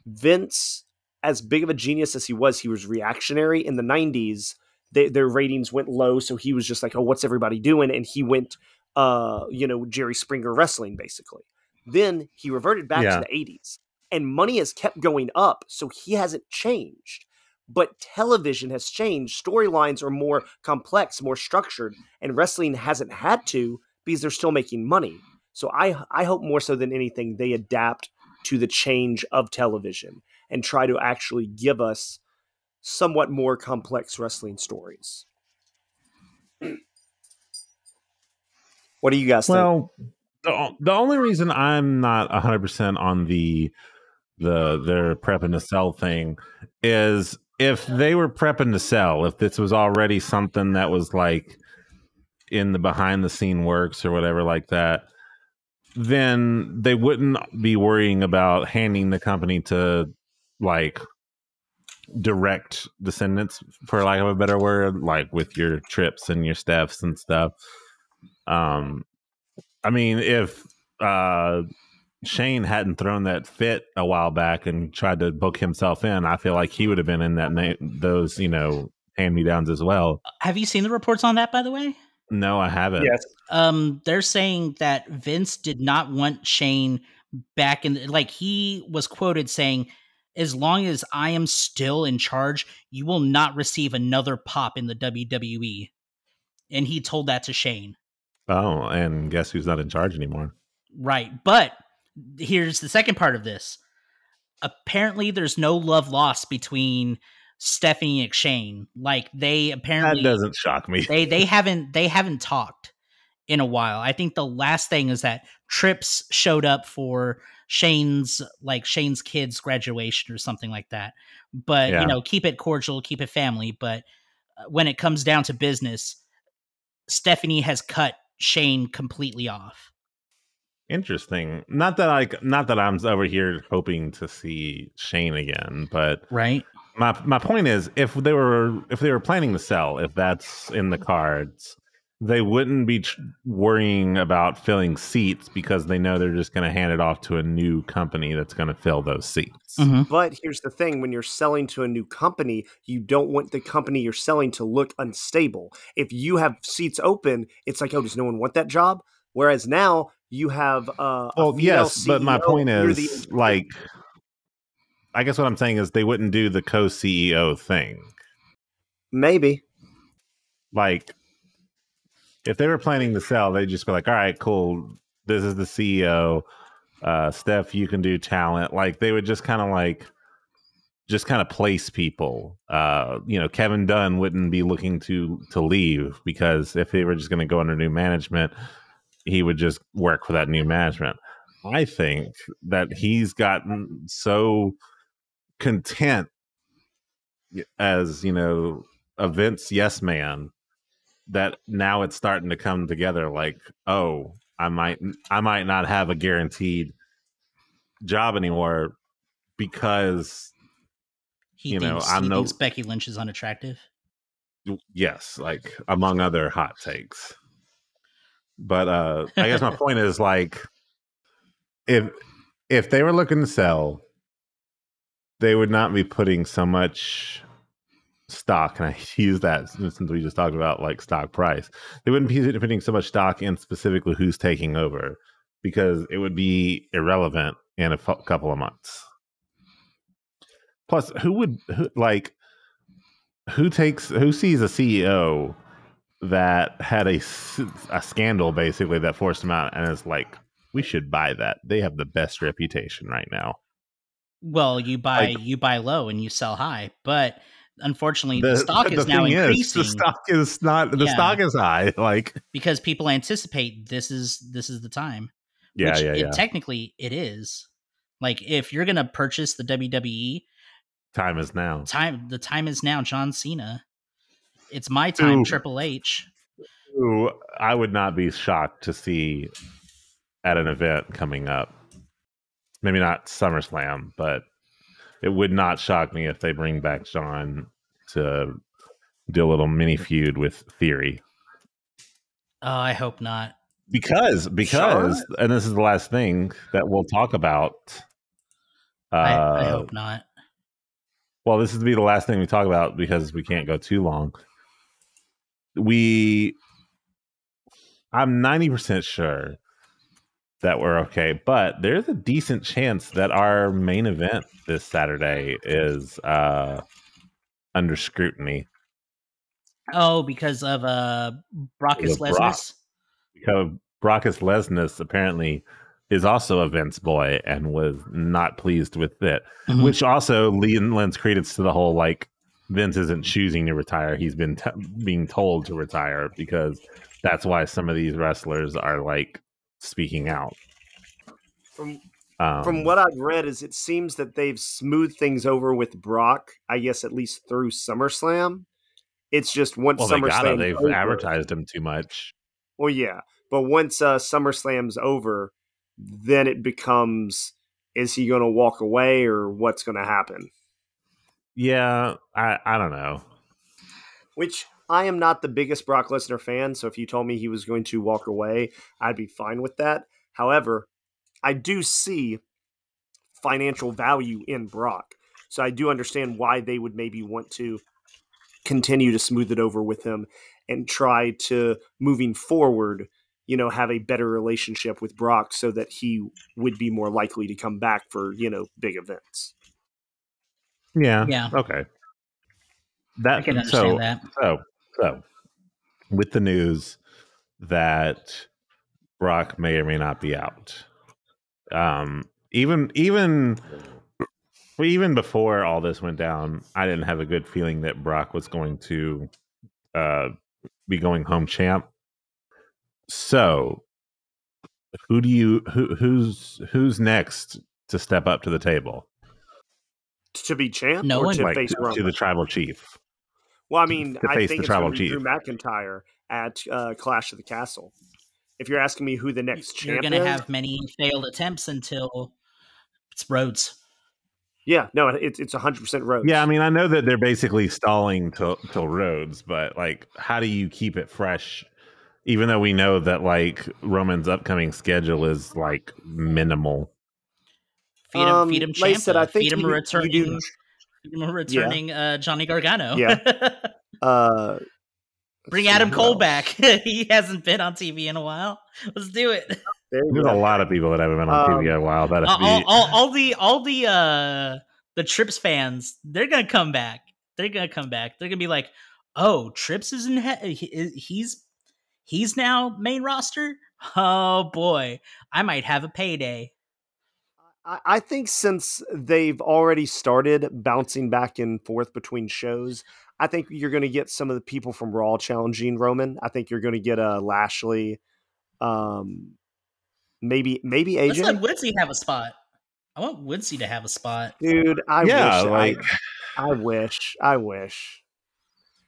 Vince, as big of a genius as he was reactionary in the 90s. Their ratings went low, so he was just like, oh, what's everybody doing? And he went, Jerry Springer wrestling, basically. Then he reverted back to the 80s, and money has kept going up, so he hasn't changed. But television has changed. Storylines are more complex, more structured, and wrestling hasn't had to because they're still making money. So I hope more so than anything they adapt to the change of television and try to actually give us somewhat more complex wrestling stories. What do you guys think? Well, the only reason I'm not 100% on their prepping to sell thing is if they were prepping to sell, if this was already something that was like in the behind the scene works or whatever like that, then they wouldn't be worrying about handing the company to like direct descendants, for lack of a better word, like with your trips and your steps and stuff. I mean, if Shane hadn't thrown that fit a while back and tried to book himself in, I feel like he would have been in that those, you know, hand-me-downs as well. Have you seen the reports on that, by the way? No, I haven't. Yes. They're saying that Vince did not want Shane back in, like he was quoted saying, as long as I am still in charge, you will not receive another pop in the WWE. And he told that to Shane. Oh, and guess who's not in charge anymore? Right. But here's the second part of this. Apparently, there's no love lost between Stephanie and Shane. Like, they apparently... That doesn't shock me. They haven't talked in a while. I think the last thing is that Trips showed up for Shane's kids' graduation or something like that. But, you know, keep it cordial, keep it family. But when it comes down to business, Stephanie has cut Shane completely off. Interesting. Not that I'm over here hoping to see Shane again, but right. My point is, if they were planning to sell, if that's in the cards, they wouldn't be worrying about filling seats because they know they're just going to hand it off to a new company that's going to fill those seats. Mm-hmm. But here's the thing. When you're selling to a new company, you don't want the company you're selling to look unstable. If you have seats open, it's like, oh, does no one want that job? Whereas now You have yes, but my point is, like, I guess what I'm saying is they wouldn't do the co-CEO thing. Maybe. Like, if they were planning to sell, they'd just be like, all right, cool. This is the CEO. Steph, you can do talent. Like, they would just kind of like, just kind of place people. You know, Kevin Dunn wouldn't be looking to leave, because if they were just going to go under new management, he would just work for that new management. I think that he's gotten so content as, you know, a Vince yes man, that now it's starting to come together. Like, oh, I might not have a guaranteed job anymore because he thinks Becky Lynch is unattractive. Yes, like, among other hot takes. But I guess my point is, like, if they were looking to sell, they would not be putting so much stock, and I use that since we just talked about, like, stock price. They wouldn't be putting so much stock in specifically who's taking over, because it would be irrelevant in a couple of months. Plus, who sees a CEO that had a scandal, basically, that forced him out, and is like, we should buy that. They have the best reputation right now. Well, you buy low and you sell high, but unfortunately the stock is now increasing. The stock is high, like, because people anticipate this is the time. Yeah, which technically it is. Like, if you're gonna purchase the WWE, time is now. The time is now, John Cena. It's my time, Triple H. Ooh, I would not be shocked to see at an event coming up. Maybe not SummerSlam, but it would not shock me if they bring back John to do a little mini feud with Theory. Oh, I hope not. Because sure. And this is the last thing that we'll talk about. I hope not. Well, this is to be the last thing we talk about because we can't go too long. I'm 90% sure that we're okay, but there's a decent chance that our main event this Saturday is under scrutiny. Oh, because of Brockus Lesnar? Because Brockus Lesnar apparently is also a Vince boy and was not pleased with it, mm-hmm. Which also lends credence to the whole, like, Vince isn't choosing to retire. He's been being told to retire, because that's why some of these wrestlers are, like, speaking out. From what I've read is it seems that they've smoothed things over with Brock, I guess, at least through SummerSlam. It's just once SummerSlam... They've advertised him too much. Well, yeah. But once SummerSlam's over, then it becomes, is he going to walk away or what's going to happen? Yeah, I don't know. Which, I am not the biggest Brock Lesnar fan, so if you told me he was going to walk away, I'd be fine with that. However, I do see financial value in Brock, so I do understand why they would maybe want to continue to smooth it over with him and try to, moving forward, you know, have a better relationship with Brock so that he would be more likely to come back for, you know, big events. Yeah. Yeah. Okay. That, I can understand that. So with the news that Brock may or may not be out, even before all this went down, I didn't have a good feeling that Brock was going to be going home champ. So, who's next to step up to the table to be champ? No one, like, face to the tribal chief. Well, I mean, I think it's going to be Drew McIntyre at Clash of the Castle. If you're asking me who the next champ is... You're going to have many failed attempts until it's Rhodes. Yeah, no, it's 100% Rhodes. Yeah, I mean, I know that they're basically stalling till Rhodes, but, like, how do you keep it fresh, even though we know that, like, Roman's upcoming schedule is, like, minimal? Feed him Champa. Said, I think feed him returning... Returning Johnny Gargano. Yeah. Bring Adam Cole back. He hasn't been on TV in a while. Let's do it. There's a lot of people that haven't been on TV in a while. That all the Trips fans, they're gonna come back. They're gonna come back. They're gonna be like, "Oh, Trips is in. He's now main roster. Oh boy, I might have a payday." I think since they've already started bouncing back and forth between shows, I think you're going to get some of the people from Raw challenging Roman. I think you're going to get a Lashley. Maybe AJ. Let's let Woodsy have a spot. I want Woodsy to have a spot. Dude, I wish.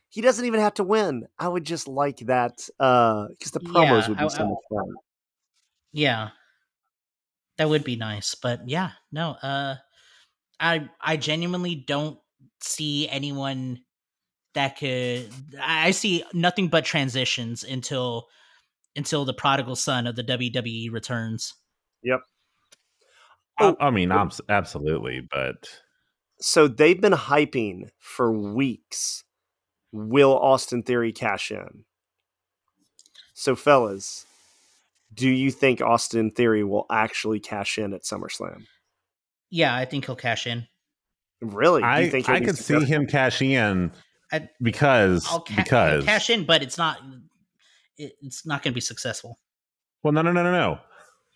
He doesn't even have to win. I would just like that because the promos would be so much fun. Yeah. That would be nice. But yeah, no. I genuinely don't see anyone that could... I see nothing but transitions until the prodigal son of the WWE returns. Yep. Absolutely, but... So they've been hyping for weeks. Will Austin Theory cash in? So fellas, do you think Austin Theory will actually cash in at SummerSlam? Yeah, I think he'll cash in. Really? I could see him cashing in because he'll cash in, but it's not going to be successful. Well, no.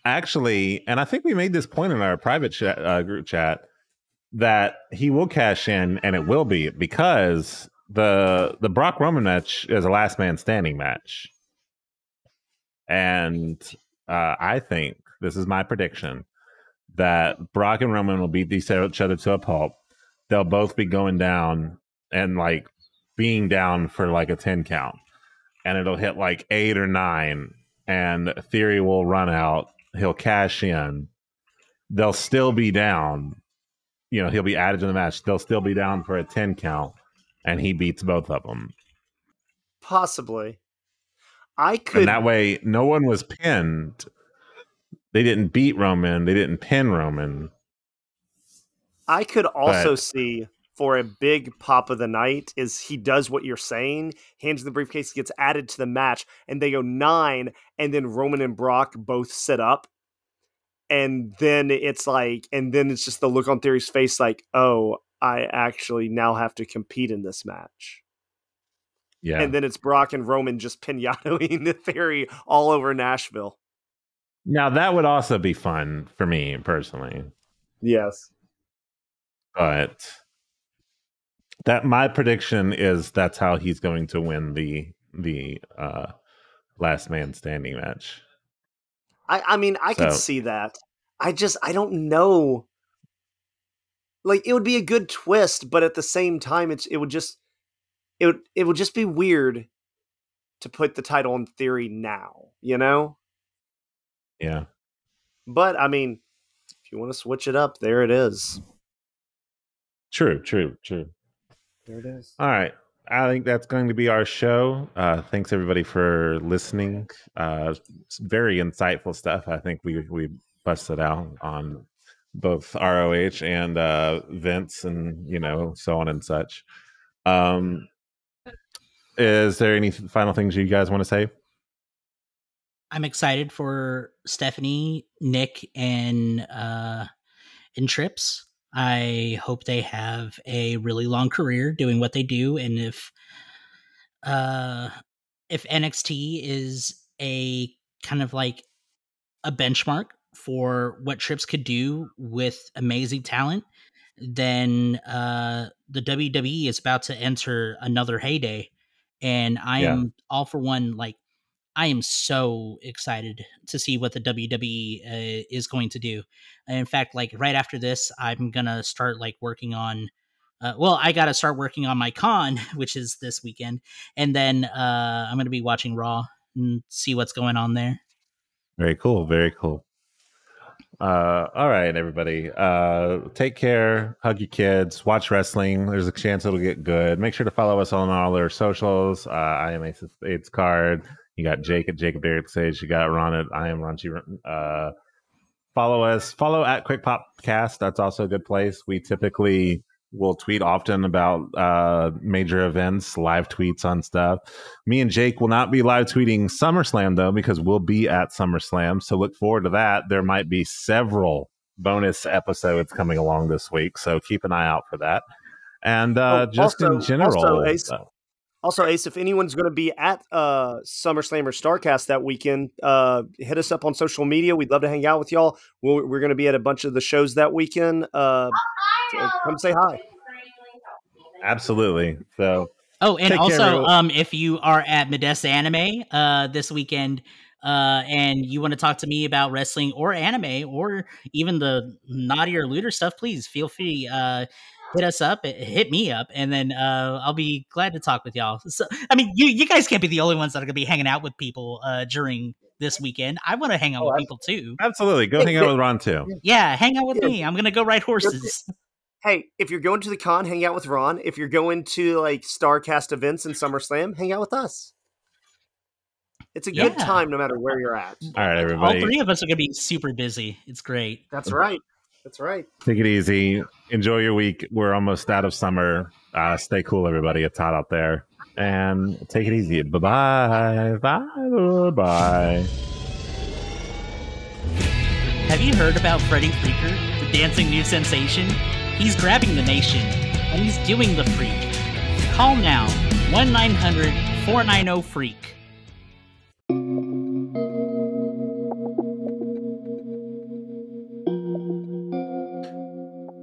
Actually, and I think we made this point in our private chat, group chat, that he will cash in, and it will be because the Brock Roman match is a last man standing match. And I think, this is my prediction, that Brock and Roman will beat each other to a pulp. They'll both be going down and like being down for like a 10 count. And it'll hit like 8 or 9. And Theory will run out. He'll cash in. They'll still be down. You know, he'll be added to the match. They'll still be down for a 10 count. And he beats both of them. Possibly. I could. And that way, no one was pinned. They didn't beat Roman. They didn't pin Roman. I could also see for a big pop of the night is he does what you're saying, hands the briefcase, gets added to the match, and they go 9, and then Roman and Brock both sit up. And then it's like, and then it's just the look on Theory's face like, oh, I actually now have to compete in this match. Yeah. And then it's Brock and Roman just pinatoing the Theory all over Nashville. Now that would also be fun for me personally. Yes. But that my prediction is that's how he's going to win the last man standing match. I mean I could see that. I don't know. Like it would be a good twist, but at the same time it would just be weird to put the title on Theory now, you know? Yeah. But I mean, if you want to switch it up, there it is. True. There it is. All right. I think that's going to be our show. Thanks everybody for listening. Very insightful stuff. I think we busted out on both ROH and Vince and, you know, so on and such. Is there any final things you guys want to say? I'm excited for Stephanie, Nick, and Trips. I hope they have a really long career doing what they do. And if NXT is a kind of like a benchmark for what Trips could do with amazing talent, then the WWE is about to enter another heyday. And I am all for one, like, I am so excited to see what the WWE is going to do. And in fact, like right after this, I'm going to start like working on, I got to start working on my con, which is this weekend. And then I'm going to be watching Raw and see what's going on there. Very cool. Very cool. All right, everybody. Take care. Hug your kids. Watch wrestling. There's a chance it'll get good. Make sure to follow us on all our socials. I am Ace Card. You got Jake at Jacob Derrick Sage. You got Ron at I am Raunchy. Follow us. Follow at Quick Popcast. That's also a good place. We typically will tweet often about major events, live tweets on stuff. Me and Jake will not be live tweeting SummerSlam, though, because we'll be at SummerSlam. So look forward to that. There might be several bonus episodes coming along this week. So keep an eye out for that. And just also, in general. Also, Ace, if anyone's going to be at SummerSlam or StarCast that weekend, hit us up on social media. We'd love to hang out with y'all. We're going to be at a bunch of the shows that weekend. Come say hi. Absolutely. So. Oh, and also, if you are at Modesta Anime this weekend and you want to talk to me about wrestling or anime or even the naughty or looter stuff, please feel free. Hit me up, and then I'll be glad to talk with y'all. So, I mean, you guys can't be the only ones that are going to be hanging out with people during this weekend. I want to hang out with people, too. Absolutely. Go hang out with Ron, too. Yeah, hang out with me. I'm going to go ride horses. Hey, if you're going to the con, hang out with Ron. If you're going to, like, StarCast events and SummerSlam, hang out with us. It's a good time no matter where you're at. All right, everybody. All three of us are going to be super busy. It's great. That's right. That's right. Take it easy. Enjoy your week. We're almost out of summer. Stay cool, everybody. It's hot out there. And take it easy. Bye-bye. Bye-bye. Have you heard about Freddy Freaker, the dancing new sensation? He's grabbing the nation, and he's doing the freak. Call now. 1-900-490-FREAK.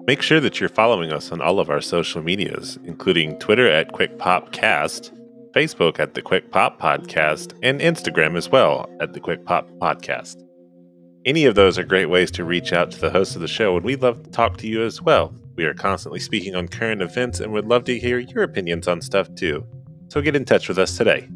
Make sure that you're following us on all of our social medias, including Twitter at Quick Pop Cast, Facebook at the Quick Pop Podcast, and Instagram as well at the Quick Pop Podcast. Any of those are great ways to reach out to the host of the show, and we'd love to talk to you as well. We are constantly speaking on current events and would love to hear your opinions on stuff too. So get in touch with us today.